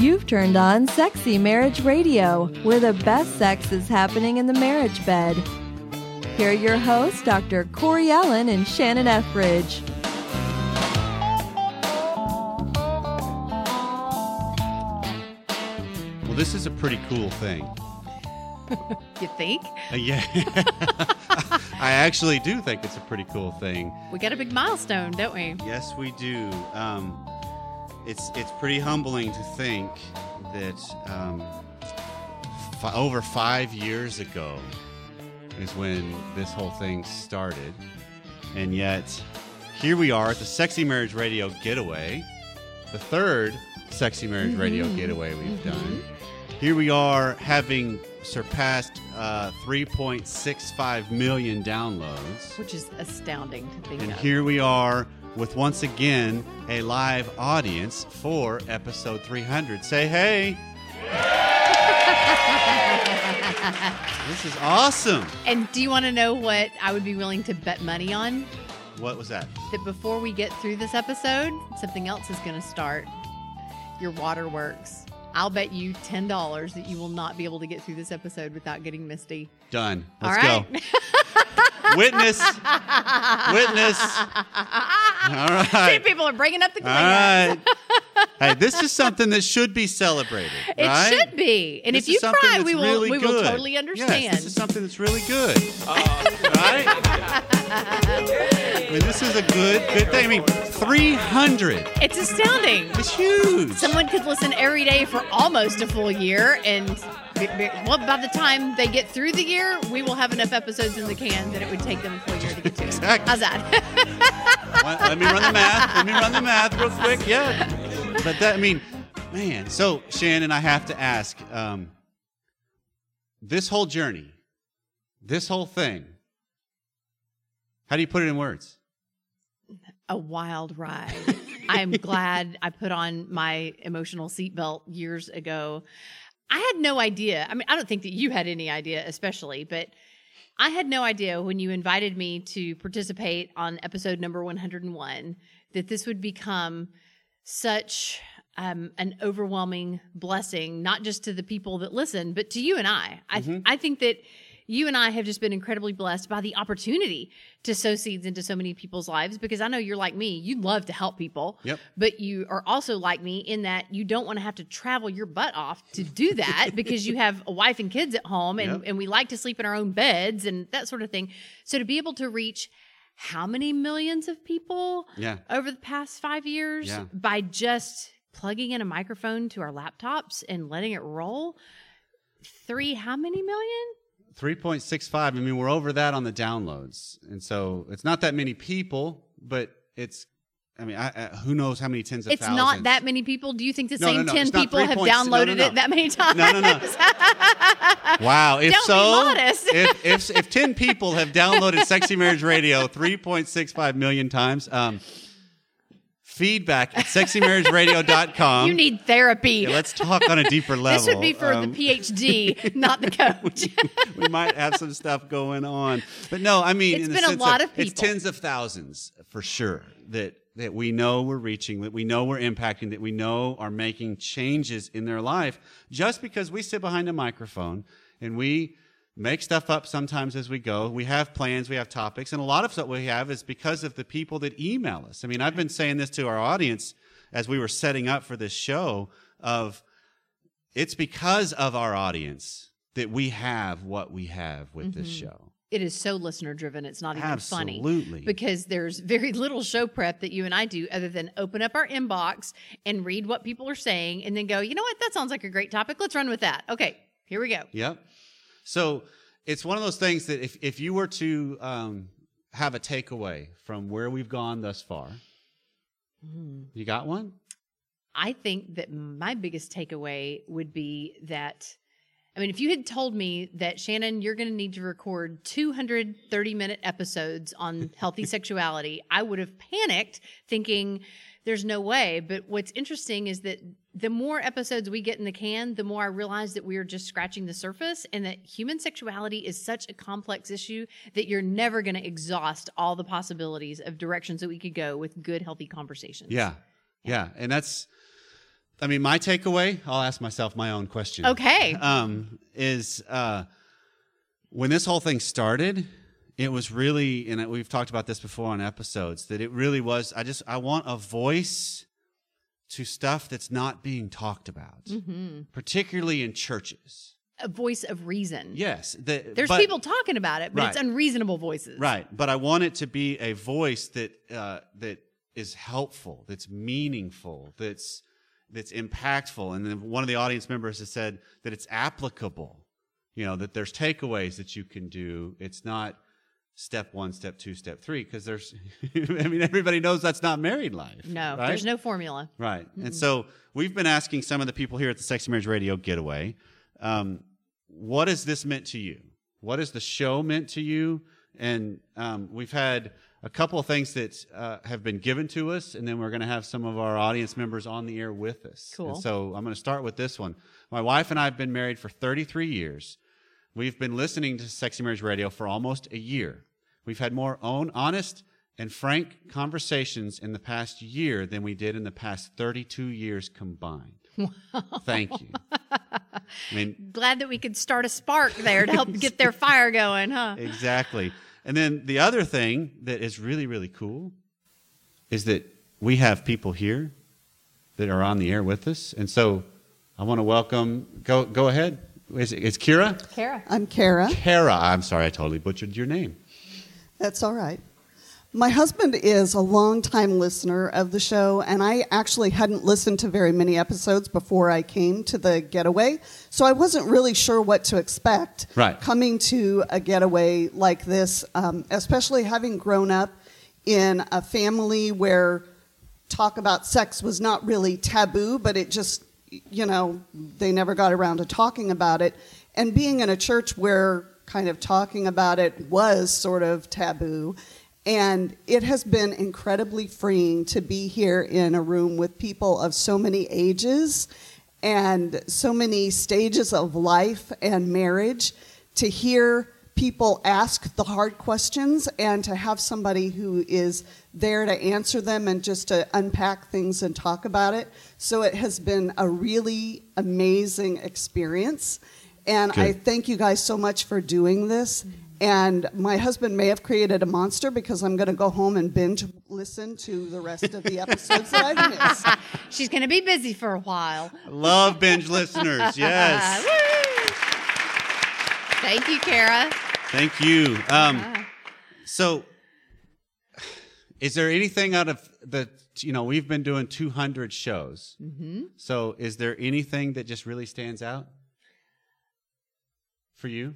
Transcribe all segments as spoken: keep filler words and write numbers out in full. You've turned on Sexy Marriage Radio, where the best sex is happening in the marriage bed. Here are your hosts, Doctor Corey Allen and Shannon Efridge. Well, this is a pretty cool thing. You think? Uh, yeah. I actually do think it's a pretty cool thing. We got a big milestone, don't we? Yes, we do. Um, it's it's pretty humbling to think that um, f- over five years ago is when this whole thing started. And yet, here we are at the Sexy Marriage Radio Getaway, the third Sexy Marriage mm-hmm. Radio Getaway we've mm-hmm. done. Here we are having surpassed uh, three point six five million downloads. Which is astounding to think and of. And here we are with, once again, a live audience for episode three hundred. Say hey! Yeah. This is awesome! And do you want to know what I would be willing to bet money on? What was that? That before we get through this episode, something else is going to start. Your waterworks. I'll bet you ten dollars that you will not be able to get through this episode without getting misty. Done. Let's All right. go. Witness. Witness. All right. See, people are bringing up the cleaners. All right. Hey, this is something that should be celebrated. Right? It should be. And this if you cry, we will really we will good. totally understand. Yes, this is something that's really good. Uh, right? I mean, this is a good, good thing. I mean, three hundred. It's astounding. It's huge. Someone could listen every day for almost a full year. And well, by the time they get through the year, we will have enough episodes in the can that it would take them a full year to get to. Exactly. How's that? let, let me run the math. Let me run the math real quick. Yeah. But that, I mean, man, so Shannon, I have to ask, um, this whole journey, this whole thing, how do you put it in words? A wild ride. I'm glad I put on my emotional seatbelt years ago. I had no idea. I mean, I don't think that you had any idea, especially, but I had no idea when you invited me to participate on episode number one hundred one that this would become such um, an overwhelming blessing, not just to the people that listen, but to you and I. I, th- mm-hmm. I think that you and I have just been incredibly blessed by the opportunity to sow seeds into so many people's lives, because I know you're like me. You love to help people, yep. but you are also like me in that you don't want to have to travel your butt off to do that because you have a wife and kids at home, and, yep. and we like to sleep in our own beds and that sort of thing. So to be able to reach how many millions of people yeah. over the past five years yeah. by just plugging in a microphone to our laptops and letting it roll? Three, how many million? three point six five. I mean, we're over that on the downloads. And so it's not that many people, but it's, I mean, I, I, who knows how many tens of it's thousands. It's not that many people. Do you think the no, same no, no. ten it's people have downloaded no, no, no. it that many times? No, no, no. Wow. If Don't so, be modest. if, if, if ten people have downloaded Sexy Marriage Radio three point six five million times, um, feedback at sexy marriage radio dot com. You need therapy. Yeah, let's talk on a deeper level. This would be for um, the P H D, not the coach. we, we might have some stuff going on. But no, I mean, it's in been the sense a lot of, of people. It's tens of thousands for sure that. that we know we're reaching, that we know we're impacting, that we know are making changes in their life just because we sit behind a microphone and we make stuff up sometimes as we go. We have plans, we have topics, and a lot of what we have is because of the people that email us. I mean, I've been saying this to our audience as we were setting up for this show of it's because of our audience that we have what we have with mm-hmm. this show. It is so listener-driven, it's not even Absolutely. funny. Absolutely. Because there's very little show prep that you and I do other than open up our inbox and read what people are saying and then go, you know what, that sounds like a great topic. Let's run with that. Okay, here we go. Yep. So it's one of those things that if, if you were to um, have a takeaway from where we've gone thus far, mm. you got one? I think that my biggest takeaway would be that I mean, if you had told me that, Shannon, you're going to need to record two hundred thirty minute episodes on healthy sexuality, I would have panicked thinking there's no way. But what's interesting is that the more episodes we get in the can, the more I realize that we are just scratching the surface and that human sexuality is such a complex issue that you're never going to exhaust all the possibilities of directions that we could go with good, healthy conversations. Yeah. Yeah. yeah. And that's I mean, my takeaway, I'll ask myself my own question. Okay. Um, is uh, when this whole thing started, it was really, and we've talked about this before on episodes, that it really was, I just, I want a voice to stuff that's not being talked about, mm-hmm. particularly in churches. A voice of reason. Yes. The, There's but, people talking about it, but right. it's unreasonable voices. Right. But I want it to be a voice that uh, that is helpful, that's meaningful, that's that's impactful. And then one of the audience members has said that it's applicable, you know, that there's takeaways that you can do. It's not step one, step two, step three, because there's, I mean, everybody knows that's not married life. No, right? There's no formula. Right. Mm-hmm. And so we've been asking some of the people here at the Sexy Marriage Radio Getaway, um, what has this meant to you? What has the show meant to you? And um, we've had a couple of things that uh, have been given to us, and then we're going to have some of our audience members on the air with us. Cool. And so I'm going to start with this one. My wife and I have been married for thirty-three years. We've been listening to Sexy Marriage Radio for almost a year. We've had more own, honest, and frank conversations in the past year than we did in the past thirty-two years combined. Wow. Thank you. I mean, glad that we could start a spark there to help get their fire going, huh? Exactly. And then the other thing that is really, really cool is that we have people here that are on the air with us. And so I want to welcome, go go ahead. Is it, it's Kira? Kara. I'm Kara. Kara. I'm sorry, I totally butchered your name. That's all right. My husband is a longtime listener of the show, and I actually hadn't listened to very many episodes before I came to the Getaway, so I wasn't really sure what to expect right. coming to a getaway like this, um, especially having grown up in a family where talk about sex was not really taboo, but it just, you know, they never got around to talking about it, and being in a church where kind of talking about it was sort of taboo. And it has been incredibly freeing to be here in a room with people of so many ages and so many stages of life and marriage, to hear people ask the hard questions and to have somebody who is there to answer them and just to unpack things and talk about it. So it has been a really amazing experience. And good. I thank you guys so much for doing this. And my husband may have created a monster, because I'm going to go home and binge listen to the rest of the episodes that I've missed. She's going to be busy for a while. Love binge listeners, yes. Woo! Thank you, Kara. Thank you. Um, yeah. So is there anything out of the, you know, we've been doing two hundred shows. Mm-hmm. So is there anything that just really stands out for you?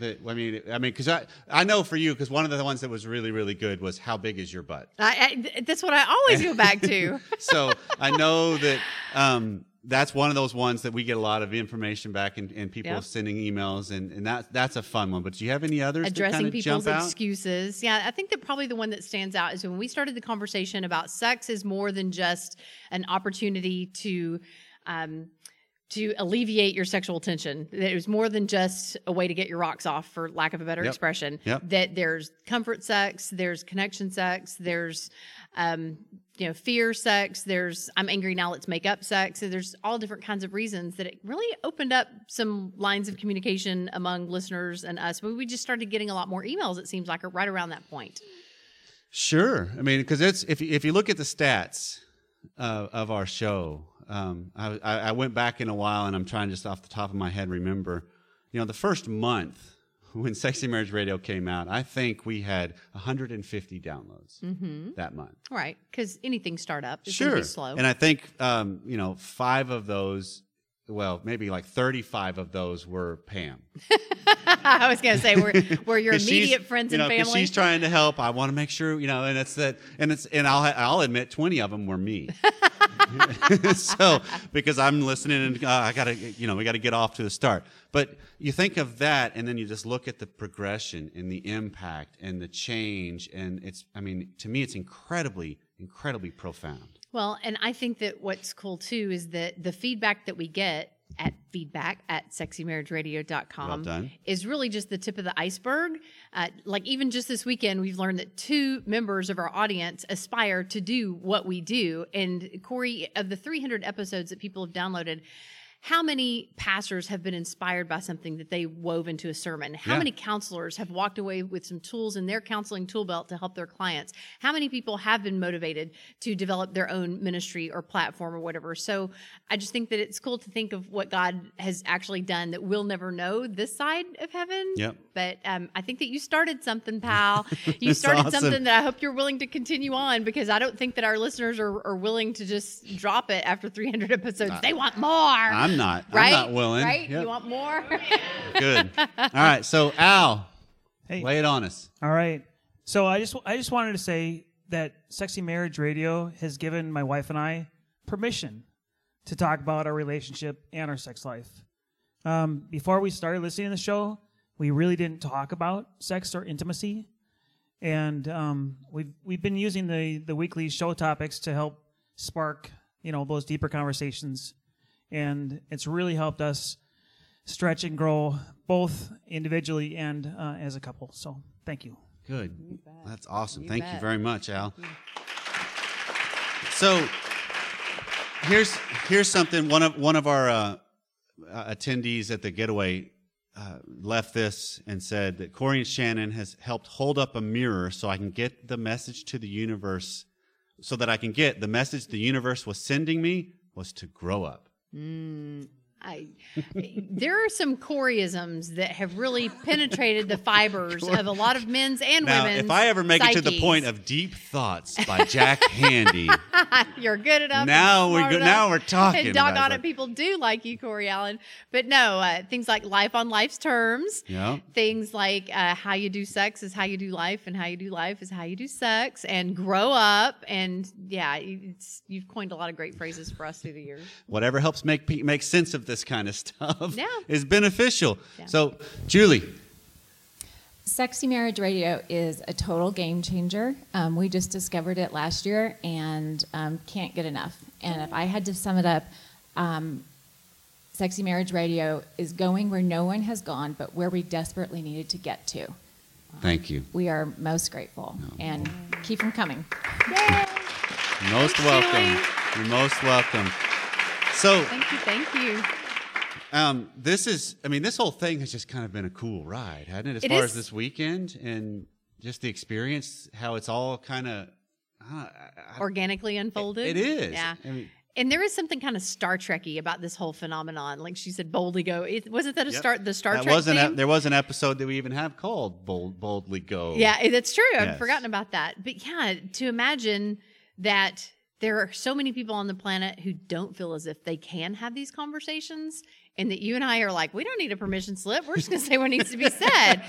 That, I mean, I mean, because I, I know for you, because one of the ones that was really, really good was how big is your butt? I, I, that's what I always go back to. So I know that um, that's one of those ones that we get a lot of information back, and, and people yep. sending emails, and, and that that's a fun one. But do you have any others? Addressing that people's jump excuses. Out? Yeah, I think that probably the one that stands out is when we started the conversation about sex is more than just an opportunity to... Um, to alleviate your sexual tension. That it was more than just a way to get your rocks off, for lack of a better yep. expression. Yep. That there's comfort sex, there's connection sex, there's um, you know, fear sex, there's I'm angry now, let's make up sex. So there's all different kinds of reasons that it really opened up some lines of communication among listeners and us. But we just started getting a lot more emails, it seems like, right around that point. Sure. I mean, because it's if, if you look at the stats uh, of our show, Um, I, I went back in a while, and I'm trying just off the top of my head remember. You know, the first month when Sexy Marriage Radio came out, I think we had one hundred fifty downloads mm-hmm. that month. Right, because anything startup is sure. going to be slow. And I think, um, you know, five of those, well, maybe like thirty-five of those were Pam. I was going to say, we're, we're your immediate friends and you know, family. She's trying to help. I want to make sure, you know, and it's that, and it's, and I'll, I'll admit twenty of them were me. So, because I'm listening, and uh, I gotta, you know, we gotta get off to the start. But you think of that, and then you just look at the progression and the impact and the change, and it's, I mean, to me, it's incredibly, incredibly profound. Well, and I think that what's cool too is that the feedback that we get at feedback at sexy marriage radio dot com well is really just the tip of the iceberg. Uh, like even just this weekend, we've learned that two members of our audience aspire to do what we do. And Corey, of the three hundred episodes that people have downloaded, how many pastors have been inspired by something that they wove into a sermon? How yeah. many counselors have walked away with some tools in their counseling tool belt to help their clients? How many people have been motivated to develop their own ministry or platform or whatever? So I just think that it's cool to think of what God has actually done that we'll never know this side of heaven. Yep. But um, I think that you started something, pal. You started awesome. something that I hope you're willing to continue on, because I don't think that our listeners are, are willing to just drop it after three hundred episodes. I, they want more. I'm I'm not. Right? I'm not willing. Right? Yep. You want more? Good. All right. So Al, hey. lay it on us. All right. So I just I just wanted to say that Sexy Marriage Radio has given my wife and I permission to talk about our relationship and our sex life. Um, before we started listening to the show, we really didn't talk about sex or intimacy, and um, we've we've been using the the weekly show topics to help spark you know those deeper conversations. And it's really helped us stretch and grow both individually and uh, as a couple. So thank you. Good. You That's awesome. You thank bet. you very much, Al. So here's here's something. One of one of our uh, attendees at the getaway uh, left this and said that Corey and Shannon has helped hold up a mirror so I can get the message to the universe, so that I can get the message the universe was sending me was to grow up. Mm, I, there are some Coreyisms that have really penetrated the fibers of a lot of men's and now, women's. If I ever make psyches. it to the point of Deep Thoughts by Jack Handy, you're good enough. Now we're go, now we're talking. And doggone it, people do like you, Corey Allen. But no, uh, things like life on life's terms. Yeah. Things like uh, how you do sex is how you do life, and how you do life is how you do sex. And grow up, and yeah, it's, you've coined a lot of great phrases for us through the years. Whatever helps make make sense of this kind of stuff yeah. is beneficial. Yeah. So, Julie. Sexy Marriage Radio is a total game changer. Um, we just discovered it last year and um, can't get enough. And if I had to sum it up, um, Sexy Marriage Radio is going where no one has gone, but where we desperately needed to get to. Thank you. We are most grateful. No. And keep them coming. Yay. Most Thanks, welcome. Julie. You're most welcome. So thank you, thank you. Um, this is, I mean, this whole thing has just kind of been a cool ride, hasn't it? As it far is. as this weekend and just the experience, how it's all kind of uh, organically I, unfolded. It, it is. Yeah. I mean, and there is something kind of Star Trek-y about this whole phenomenon. Like she said, boldly go. It, wasn't that a yep. Star, the Star that Trek was an thing? E- there was an episode that we even have called Bold, Boldly Go. Yeah, that's true. Yes. I've forgotten about that. But yeah, to imagine that there are so many people on the planet who don't feel as if they can have these conversations, and that you and I are like, we don't need a permission slip. We're just going to say what needs to be said.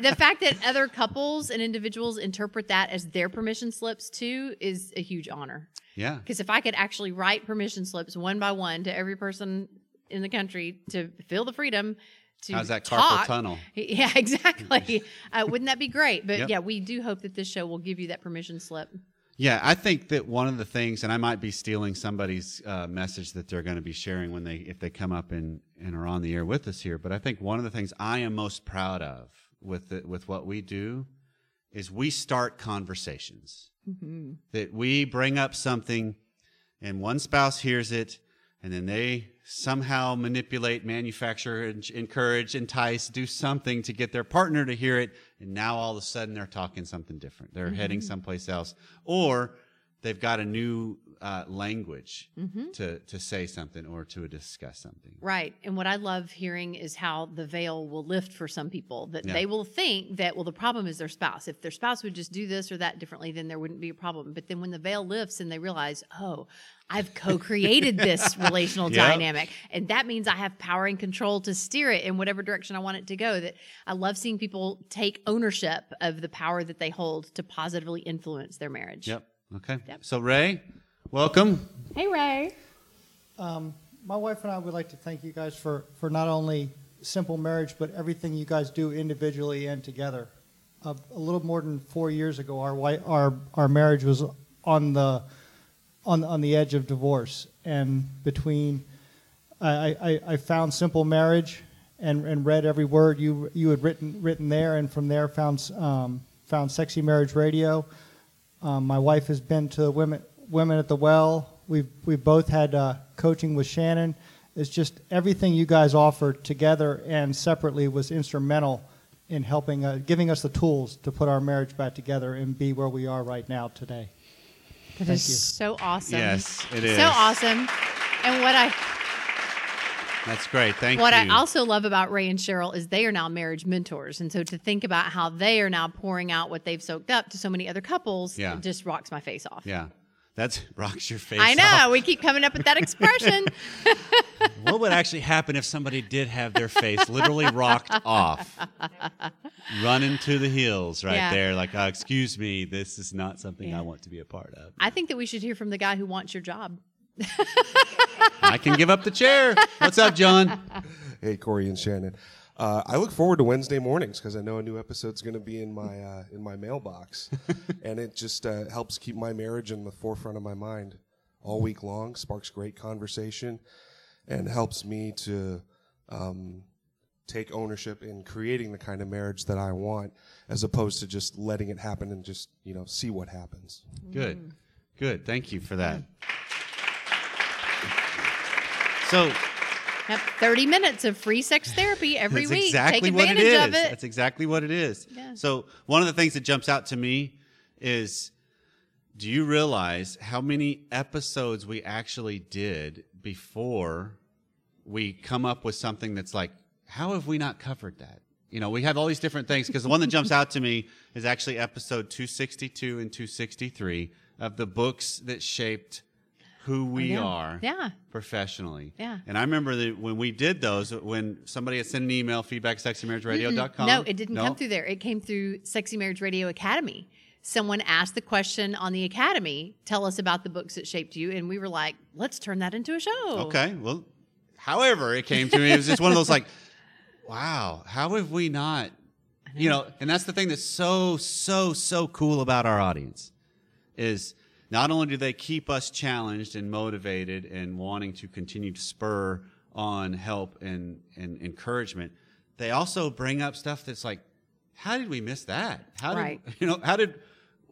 The fact that other couples and individuals interpret that as their permission slips too is a huge honor. Yeah. Because if I could actually write permission slips one by one to every person in the country to feel the freedom to How's that talk. carpal tunnel? Yeah, exactly. Uh, wouldn't that be great? But yep. yeah, we do hope that this show will give you that permission slip. Yeah, I think that one of the things, and I might be stealing somebody's uh, message that they're going to be sharing when they, if they come up and, and are on the air with us here, but I think one of the things I am most proud of with the, with what we do is we start conversations. Mm-hmm. That we bring up something, and one spouse hears it, and then they somehow manipulate, manufacture, encourage, entice, do something to get their partner to hear it, and now all of a sudden they're talking something different. They're mm-hmm. heading someplace else, or they've got a new uh, language mm-hmm. to, to say something or to discuss something. Right, and what I love hearing is how the veil will lift for some people, that yeah. they will think that, well, the problem is their spouse. If their spouse would just do this or that differently, then there wouldn't be a problem. But then when the veil lifts and they realize, oh, I've co-created this relational yep. dynamic, and that means I have power and control to steer it in whatever direction I want it to go. That I love seeing people take ownership of the power that they hold to positively influence their marriage. Yep. Okay. Yep. So Ray, welcome. Hey, Ray. Um, my wife and I would like to thank you guys for, for not only Simple Marriage, but everything you guys do individually and together. Uh, a little more than four years ago, our wife, our our marriage was on the on on the edge of divorce, and between I, I, I found Simple Marriage and, and read every word you you had written written there, and from there found um, found Sexy Marriage Radio. Um, my wife has been to Women Women at the Well. We've we've both had uh, coaching with Shannon. It's just everything you guys offered together and separately was instrumental in helping, uh, giving us the tools to put our marriage back together and be where we are right now today. That Thank is you. So awesome. Yes, it is. So awesome. And what I... That's great. Thank what you. What I also love about Ray and Cheryl is they are now marriage mentors. And so to think about how they are now pouring out what they've soaked up to so many other couples, yeah. It just rocks my face off. Yeah. That's rocks your face I know. Off. We keep coming up with that expression. What would actually happen if somebody did have their face literally rocked off? Running to the hills right yeah. there. Like, oh, excuse me, this is not something yeah. I want to be a part of. I think that we should hear from the guy who wants your job. I can give up the chair. What's up, John? Hey, Corey and Shannon. Uh, I look forward to Wednesday mornings because I know a new episode's going to be in my uh, in my mailbox, and it just uh, helps keep my marriage in the forefront of my mind all week long. Sparks great conversation, and helps me to um, take ownership in creating the kind of marriage that I want, as opposed to just letting it happen and just you know see what happens. Good, good. Thank you for that. So. Have thirty minutes of free sex therapy every That's week. Exactly Take advantage what it is. Of it. That's exactly what it is. Yeah. So one of the things that jumps out to me is, do you realize how many episodes we actually did before we come up with something that's like, how have we not covered that? You know, we have all these different things, because the one that jumps out to me is actually episode two sixty-two and two sixty-three of the books that shaped who we are yeah. professionally. Yeah. And I remember that when we did those, when somebody had sent an email, feedback at sexy marriage radio dot com. No, it didn't no. come through there. It came through Sexy Marriage Radio Academy. Someone asked the question on the Academy, tell us about the books that shaped you. And we were like, let's turn that into a show. Okay. Well, however it came to me, it was just one of those like, wow, how have we not, know. you know, and that's the thing that's so, so, so cool about our audience is, not only do they keep us challenged and motivated and wanting to continue to spur on help and, and encouragement, they also bring up stuff that's like, how did we miss that? How right. did, you know, how did,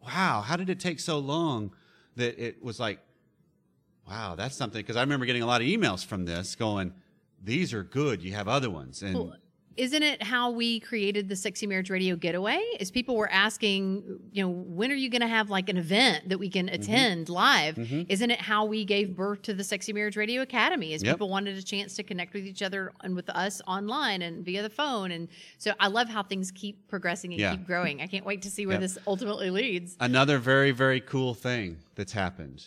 wow, how did it take so long that it was like, wow, that's something. Because I remember getting a lot of emails from this going, these are good. You have other ones. And cool. Isn't it how we created the Sexy Marriage Radio Getaway? Is people were asking, you know, when are you going to have like an event that we can attend mm-hmm. live? Mm-hmm. Isn't it how we gave birth to the Sexy Marriage Radio Academy? Is yep. people wanted a chance to connect with each other and with us online and via the phone. And so I love how things keep progressing and yeah. keep growing. I can't wait to see where yep. this ultimately leads. Another very, very cool thing that's happened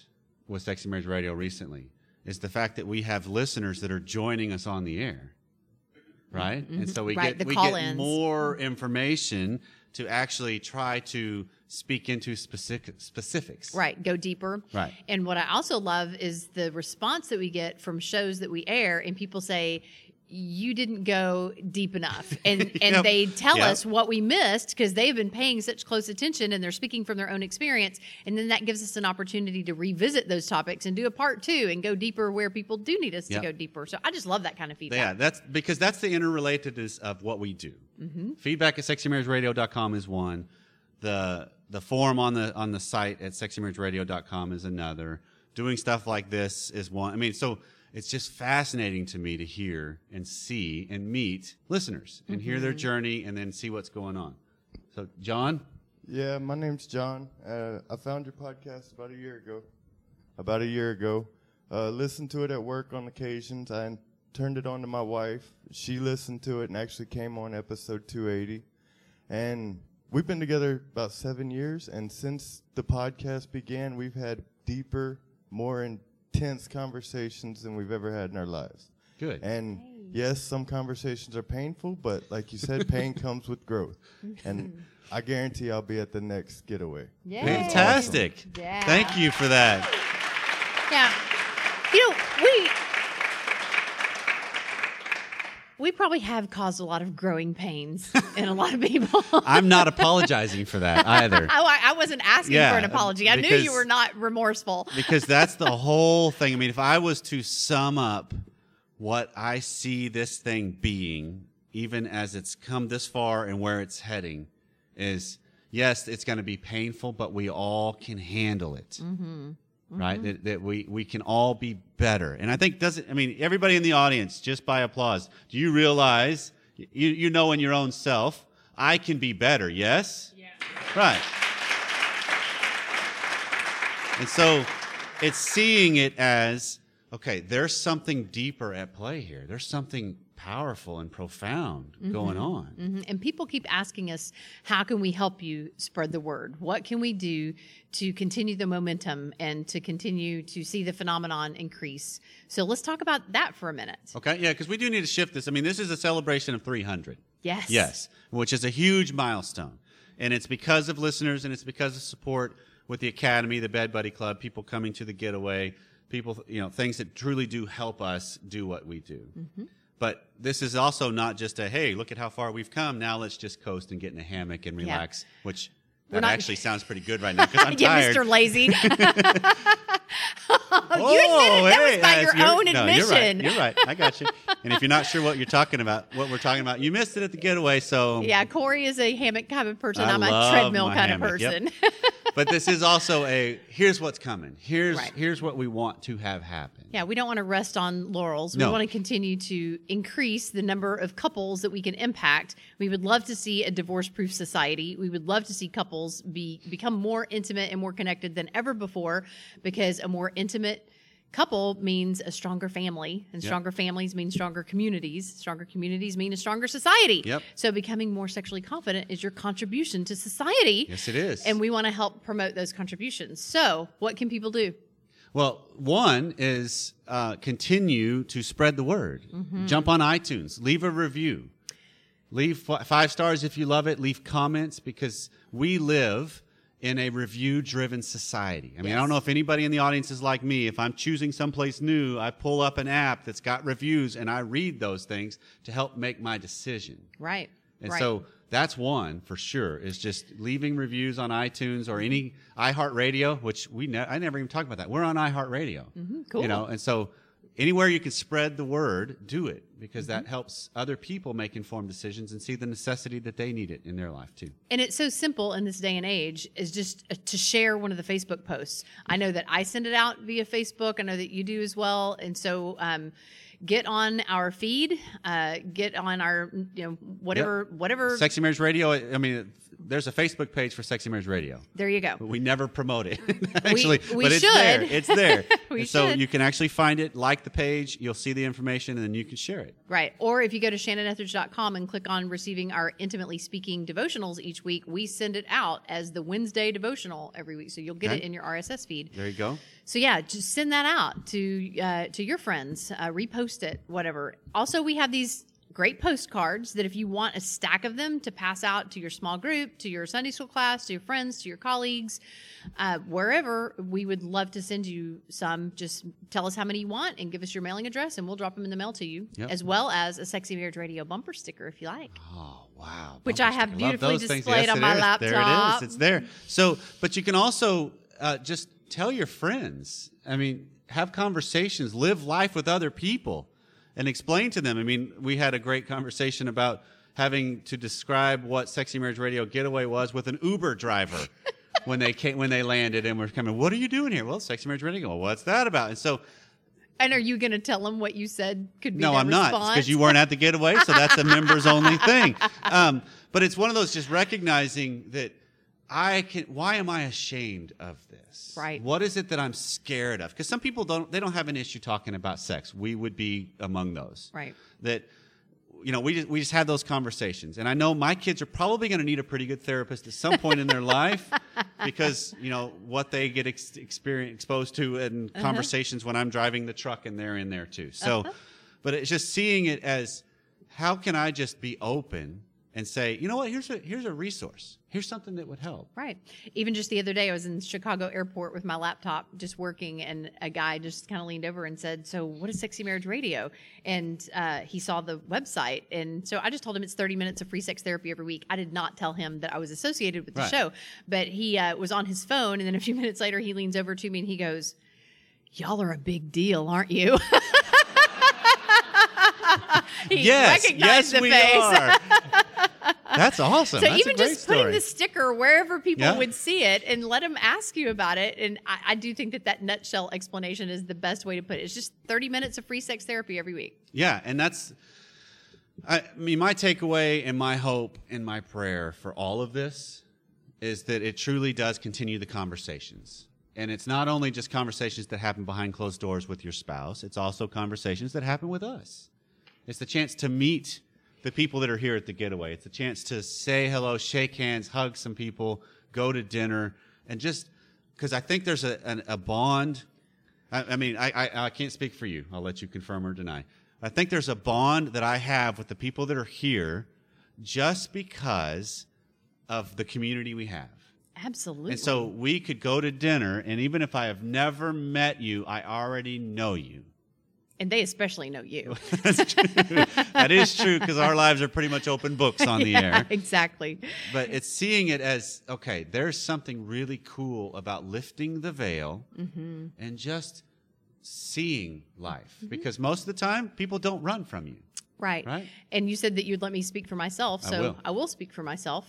with Sexy Marriage Radio recently is the fact that we have listeners that are joining us on the air. Right? Mm-hmm. And so we right, get we get more information to actually try to speak into specific, specifics. Right. Go deeper. Right. And what I also love is the response that we get from shows that we air, and people say, you didn't go deep enough. And and yep. they tell yep. us what we missed because they've been paying such close attention and they're speaking from their own experience. And then that gives us an opportunity to revisit those topics and do a part two and go deeper where people do need us yep. to go deeper. So I just love that kind of feedback. Yeah, that's because that's the interrelatedness of what we do. Mm-hmm. Feedback at sexy marriage radio dot com is one. The the form on the on the site at sexy marriage radio dot com is another. Doing stuff like this is one. I mean, so it's just fascinating to me to hear and see and meet listeners and mm-hmm. hear their journey and then see what's going on. So, John? Yeah, my name's John. Uh, I found your podcast about a year ago. About a year ago. Uh, listened to it at work on occasions. I turned it on to my wife. She listened to it and actually came on episode two eighty. And we've been together about seven years. And since the podcast began, we've had deeper, more in intense conversations than we've ever had in our lives. Good. And hey. Yes, some conversations are painful, but like you said, pain comes with growth. And I guarantee I'll be at the next getaway. Yay. Fantastic. Awesome. Yeah. Thank you for that. Yeah. You know, we We probably have caused a lot of growing pains in a lot of people. I'm not apologizing for that either. I, I wasn't asking yeah, for an apology. I because, knew you were not remorseful. Because that's the whole thing. I mean, if I was to sum up what I see this thing being even as it's come this far and where it's heading, is yes, it's going to be painful, but we all can handle it. Mm-hmm. Mm-hmm. Right? That, that we, we can all be better. And I think doesn't, I mean, everybody in the audience, just by applause, do you realize, you, you know in your own self, I can be better, yes? Yeah. Right. And so it's seeing it as, okay, there's something deeper at play here. There's something powerful and profound mm-hmm. going on. Mm-hmm. And people keep asking us, how can we help you spread the word? What can we do to continue the momentum and to continue to see the phenomenon increase? So let's talk about that for a minute. Okay, yeah, because we do need to shift this. I mean, this is a celebration of three hundred. Yes. Yes, which is a huge milestone. And it's because of listeners and it's because of support with the Academy, the Bed Buddy Club, people coming to the getaway, people, you know, things that truly do help us do what we do. Mm-hmm. But this is also not just a, hey, look at how far we've come. Now let's just coast and get in a hammock and relax, yeah. which that not... actually sounds pretty good right now because I'm yeah, tired. Mister Lazy. oh, you oh, admitted hey, that was by your, your own no, admission. You're right. You're right. I got you. And if you're not sure what you're talking about, what we're talking about, you missed it at the getaway. So yeah, Corey is a hammock kind of person. I I'm a treadmill kind hammock. Of person. Yep. But this is also a, here's what's coming. Here's right. here's what we want to have happen. Yeah, we don't want to rest on laurels. No. We want to continue to increase the number of couples that we can impact. We would love to see a divorce-proof society. We would love to see couples be become more intimate and more connected than ever before, because a more intimate couple means a stronger family, and stronger yep. families mean stronger communities. Stronger communities mean a stronger society. Yep. So becoming more sexually confident is your contribution to society. Yes, it is. And we want to help promote those contributions. So what can people do? Well, one is uh, continue to spread the word. Mm-hmm. Jump on iTunes. Leave a review. Leave f- five stars if you love it. Leave comments, because we live in a review-driven society. I mean, yes. I don't know if anybody in the audience is like me. If I'm choosing someplace new, I pull up an app that's got reviews, and I read those things to help make my decision. Right, And right. so that's one, for sure, is just leaving reviews on iTunes or any iHeartRadio, which we ne- I never even talk about that. We're on iHeartRadio. Mm-hmm, cool. You know, and so anywhere you can spread the word, do it, because mm-hmm. that helps other people make informed decisions and see the necessity that they need it in their life, too. And it's so simple in this day and age, is just to share one of the Facebook posts. I know that I send it out via Facebook. I know that you do as well. And so um, get on our feed, uh, get on our, you know, whatever. Yep. whatever. Sexy Marriage Radio, I mean, there's a Facebook page for Sexy Marriage Radio. There you go. But we never promote it, actually. We, we but it's should. There. It's there. we and so should. You can actually find it, like the page, you'll see the information, and then you can share it. Right. Or if you go to Shannon Etheridge dot com and click on receiving our Intimately Speaking devotionals each week, we send it out as the Wednesday devotional every week. So you'll get okay. it in your R S S feed. There you go. So yeah, just send that out to uh, to your friends. Uh, repost it, whatever. Also, we have these great postcards that if you want a stack of them to pass out to your small group, to your Sunday school class, to your friends, to your colleagues, uh, wherever, we would love to send you some. Just tell us how many you want and give us your mailing address, and we'll drop them in the mail to you, yep. as well as a Sexy Marriage Radio bumper sticker if you like. Oh, wow. Which bumper I have sticker. Beautifully displayed yes, on my is. Laptop. There it is. It's there. So, but you can also uh, just tell your friends. I mean, have conversations. Live life with other people. And explain to them. I mean, we had a great conversation about having to describe what Sexy Marriage Radio Getaway was with an Uber driver when they came, when they landed and were coming. What are you doing here? Well, Sexy Marriage Radio. Well, what's that about? And so, and are you going to tell them what you said could be? No, I'm response? Not, because you weren't at the getaway, so that's a members only thing. Um, but it's one of those just recognizing that I can. Why am I ashamed of this? Right. What is it that I'm scared of? Because some people don't. They don't have an issue talking about sex. We would be among those. Right. That, you know, we just we just have those conversations. And I know my kids are probably going to need a pretty good therapist at some point in their life, because you know what they get ex- experience exposed to in uh-huh. conversations when I'm driving the truck and they're in there too. So, uh-huh. but it's just seeing it as, how can I just be open and say, you know what, here's a here's a resource. Here's something that would help. Right. Even just the other day, I was in Chicago airport with my laptop just working, and a guy just kind of leaned over and said, so what is Sexy Marriage Radio? And uh, he saw the website. And so I just told him it's thirty minutes of free sex therapy every week. I did not tell him that I was associated with the right. show. But he uh, was on his phone, and then a few minutes later, he leans over to me and he goes, y'all are a big deal, aren't you? He yes, recognized yes, the we face. Are. That's awesome. So That's even just putting story. the sticker wherever people yeah. would see it and let them ask you about it. And I, I do think that that nutshell explanation is the best way to put it. It's just thirty minutes of free sex therapy every week. Yeah, and that's... I mean, my takeaway and my hope and my prayer for all of this is that it truly does continue the conversations. And it's not only just conversations that happen behind closed doors with your spouse. It's also conversations that happen with us. It's the chance to meet the people that are here at the getaway. It's a chance to say hello, shake hands, hug some people, go to dinner. And just because I think there's a, an, a bond. I, I mean, I, I, I can't speak for you. I'll let you confirm or deny. I think there's a bond that I have with the people that are here just because of the community we have. Absolutely. And so we could go to dinner, and even if I have never met you, I already know you. And they especially know you. That's true. That is true, because our lives are pretty much open books on the yeah, air. Exactly. But it's seeing it as, okay, there's something really cool about lifting the veil mm-hmm. and just... seeing life, mm-hmm. because most of the time people don't run from you. Right. Right. And you said that you'd let me speak for myself, so I will, I will speak for myself.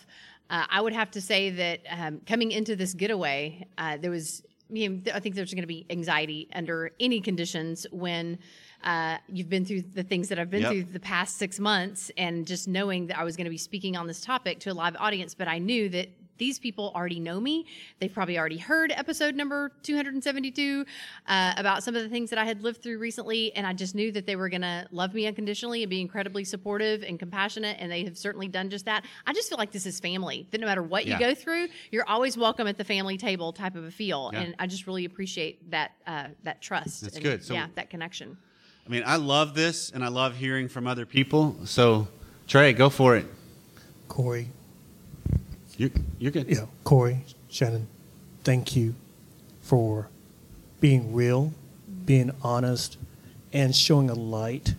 Uh, I would have to say that um, coming into this getaway, uh, there was, you know, I think there's going to be anxiety under any conditions when uh, you've been through the things that I've been yep. through the past six months, and just knowing that I was going to be speaking on this topic to a live audience, but I knew that these people already know me. They've probably already heard episode number two hundred seventy-two uh, about some of the things that I had lived through recently, and I just knew that they were going to love me unconditionally and be incredibly supportive and compassionate, and they have certainly done just that. I just feel like this is family, that no matter what yeah. you go through, you're always welcome at the family table type of a feel, yeah. and I just really appreciate that uh, that trust. That's and, good. So, yeah, that connection. I mean, I love this, and I love hearing from other people, so Trey, go for it. Corey. You're, you're good. Yeah, Corey, Shannon, thank you for being real, being honest, and showing a light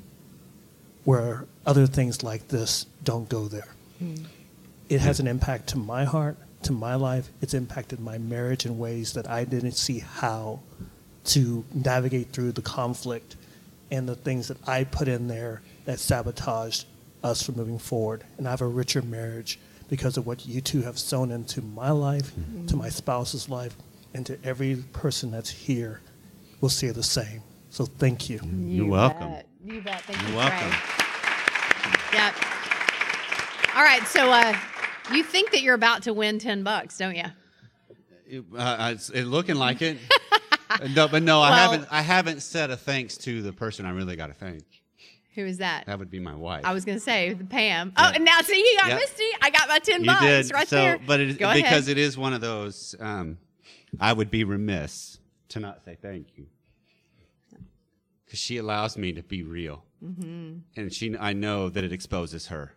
where other things like this don't go there. Mm. It has an impact to my heart, to my life. It's impacted my marriage in ways that I didn't see how to navigate through the conflict and the things that I put in there that sabotaged us from moving forward. And I have a richer marriage because of what you two have sown into my life, mm-hmm. to my spouse's life, and to every person that's here will see the same. So thank you. You're, You're welcome. Bet. You bet. Thank You're you, welcome. Trey. Yep. All right, so uh, you think that you're about to win ten bucks, don't you? It, uh, it's it looking like it. no, but no, well, I haven't I haven't said a thanks to the person I really got to thank. Who is that? That would be my wife. I was going to say Pam. Yeah. Oh, and now see, you got yeah. Misty. I got my ten you bucks did. right so, there. But it is, Go because ahead. it is one of those, um, I would be remiss to not say thank you, because she allows me to be real, mm-hmm. and she, I know that it exposes her,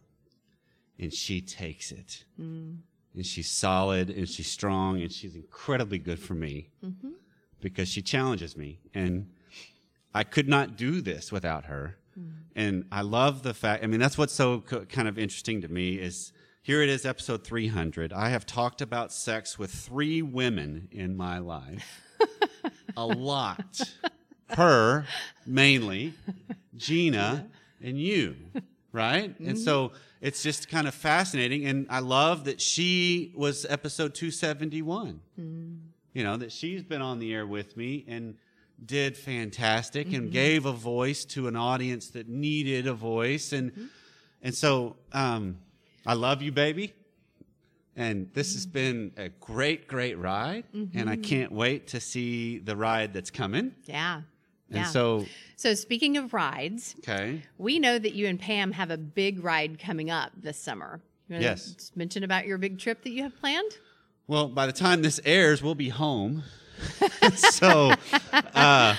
and she takes it, mm. and she's solid, and she's strong, and she's incredibly good for me, mm-hmm. because she challenges me, and I could not do this without her. And I love the fact, I mean, that's what's so co- kind of interesting to me is here it is, episode three hundred. I have talked about sex with three women in my life. A lot. Her, mainly, Gina, and you, right? Mm-hmm. And so it's just kind of fascinating. And I love that she was episode two seventy-one. Mm-hmm. You know, that she's been on the air with me and did fantastic, mm-hmm. and gave a voice to an audience that needed a voice. And mm-hmm. and so um, I love you, baby. And this mm-hmm. has been a great, great ride. Mm-hmm. And I can't wait to see the ride that's coming. Yeah. And yeah. so so speaking of rides, okay, we know that you and Pam have a big ride coming up this summer. You want yes. to mention about your big trip that you have planned? Well, by the time this airs, we'll be home. so, uh,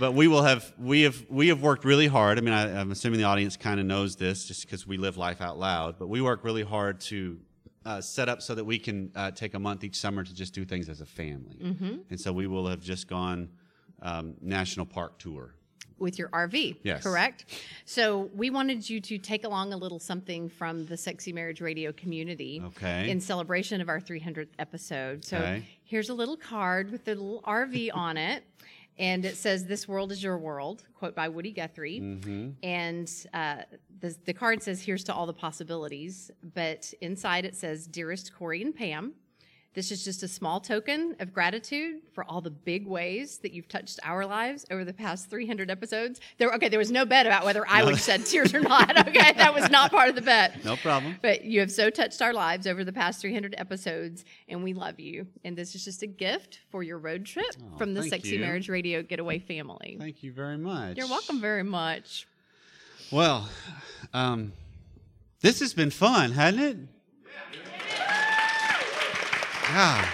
but we will have we have we have worked really hard. I mean, I, I'm assuming the audience kind of knows this just because we live life out loud. But we work really hard to uh, set up so that we can uh, take a month each summer to just do things as a family. Mm-hmm. And so we will have just gone um, national park tour. With your R V, yes. correct? So we wanted you to take along a little something from the Sexy Marriage Radio community okay. in celebration of our three hundredth episode. So okay. here's a little card with the little R V on it. And it says, "This world is your world," quote by Woody Guthrie. Mm-hmm. And uh, the, the card says, "Here's to all the possibilities." But inside it says, "Dearest Corey and Pam, this is just a small token of gratitude for all the big ways that you've touched our lives over the past three hundred episodes." There, okay, there was no bet about whether I no. would shed tears or not. Okay, that was not part of the bet. No problem. But you have so touched our lives over the past three hundred episodes, and we love you. And this is just a gift for your road trip oh, from the Sexy you. Marriage Radio Getaway family. Thank you very much. You're welcome very much. Well, um, this has been fun, hasn't it? Wow,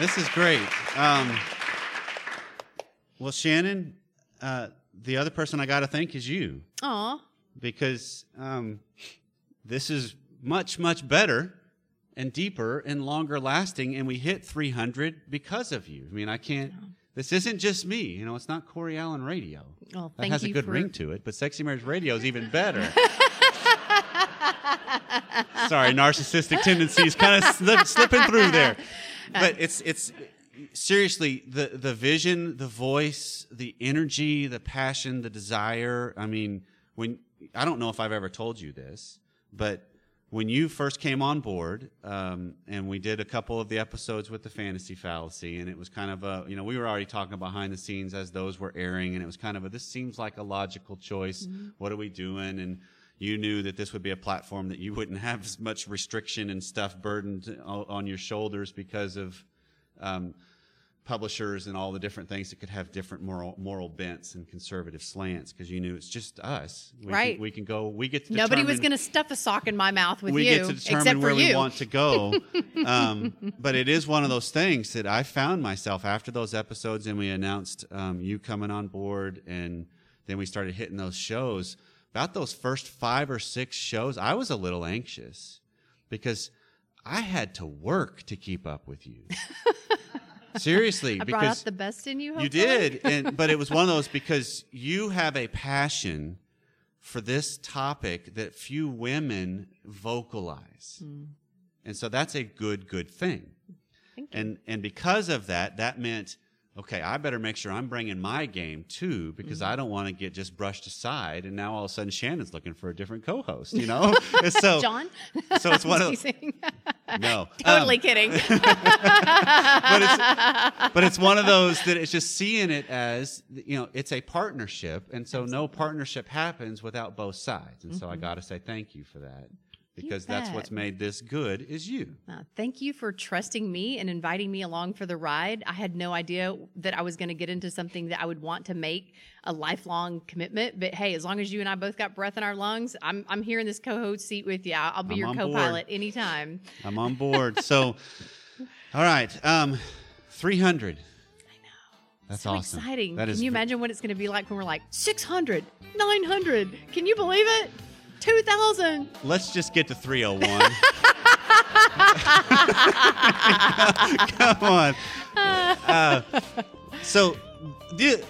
this is great. Um, well, Shannon, uh, the other person I got to thank is you. Aw. Because um, this is much, much better and deeper and longer lasting, and we hit three hundred because of you. I mean, I can't, yeah. this isn't just me. You know, it's not Corey Allen Radio. Oh, thank you. That has a good ring to it, but Sexy Marriage Radio is even better. Sorry, narcissistic tendencies kind of slip, slipping through there. But it's it's seriously, the, the vision, the voice, the energy, the passion, the desire. I mean, when I don't know if I've ever told you this, but when you first came on board, um, and we did a couple of the episodes with the fantasy fallacy, and it was kind of a, you know, we were already talking behind the scenes as those were airing, and it was kind of a, this seems like a logical choice. Mm-hmm. What are we doing? And you knew that this would be a platform that you wouldn't have as much restriction and stuff burdened on your shoulders because of um, publishers and all the different things that could have different moral moral bents and conservative slants, because you knew it's just us. We right. Can, we can go, we get to determine. Nobody was going to stuff a sock in my mouth with we you, except for you. We get to determine where you. we want to go. um, but it is one of those things that I found myself after those episodes, and we announced um, you coming on board, and then we started hitting those shows. About those first five or six shows, I was a little anxious because I had to work to keep up with you. Seriously. I brought out the best in you, hopefully. You did, and, but it was one of those because you have a passion for this topic that few women vocalize. Mm. And so that's a good, good thing. Thank you. And, and because of that, that meant... okay, I better make sure I'm bringing my game, too, because mm-hmm. I don't want to get just brushed aside. And now all of a sudden Shannon's looking for a different co-host, you know? So, John? So it's one of... No. Totally um, kidding. but, it's, but it's one of those that it's just seeing it as, you know, it's a partnership. And so Absolutely. No partnership happens without both sides. And mm-hmm. so I got to say thank you for that. Because that's what's made this good is you. Uh, thank you for trusting me and inviting me along for the ride. I had no idea that I was going to get into something that I would want to make a lifelong commitment. But hey, as long as you and I both got breath in our lungs, I'm I'm here in this co-host seat with you. I'll be I'm your co-pilot board. Anytime. I'm on board. So, all right, um, three hundred. That's so awesome. Exciting. That Can you v- imagine what it's going to be like when we're like six hundred, nine hundred? Can you believe it? two thousand. Let's just get to three oh one. Come on. Uh, so,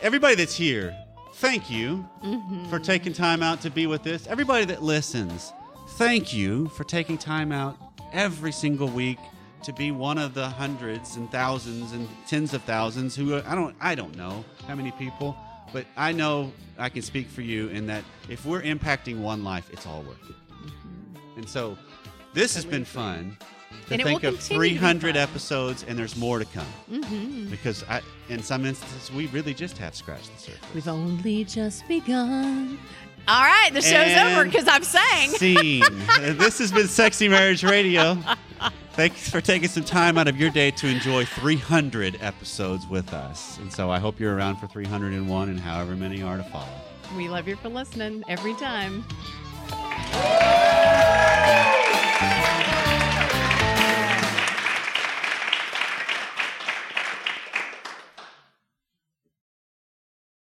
everybody that's here, thank you mm-hmm. for taking time out to be with us. Everybody that listens, thank you for taking time out every single week to be one of the hundreds and thousands and tens of thousands who I don't I don't know how many people. But I know I can speak for you in that if we're impacting one life, it's all worth it. Mm-hmm. And so this has been fun to and think of three hundred episodes, and there's more to come. Mm-hmm. Because I, in some instances, we really just have scratched the surface. We've only just begun. All right, the show's and over because I'm saying. Scene. This has been Sexy Marriage Radio. Thanks for taking some time out of your day to enjoy three hundred episodes with us. And so I hope you're around for three hundred one and however many are to follow. We love you for listening every time.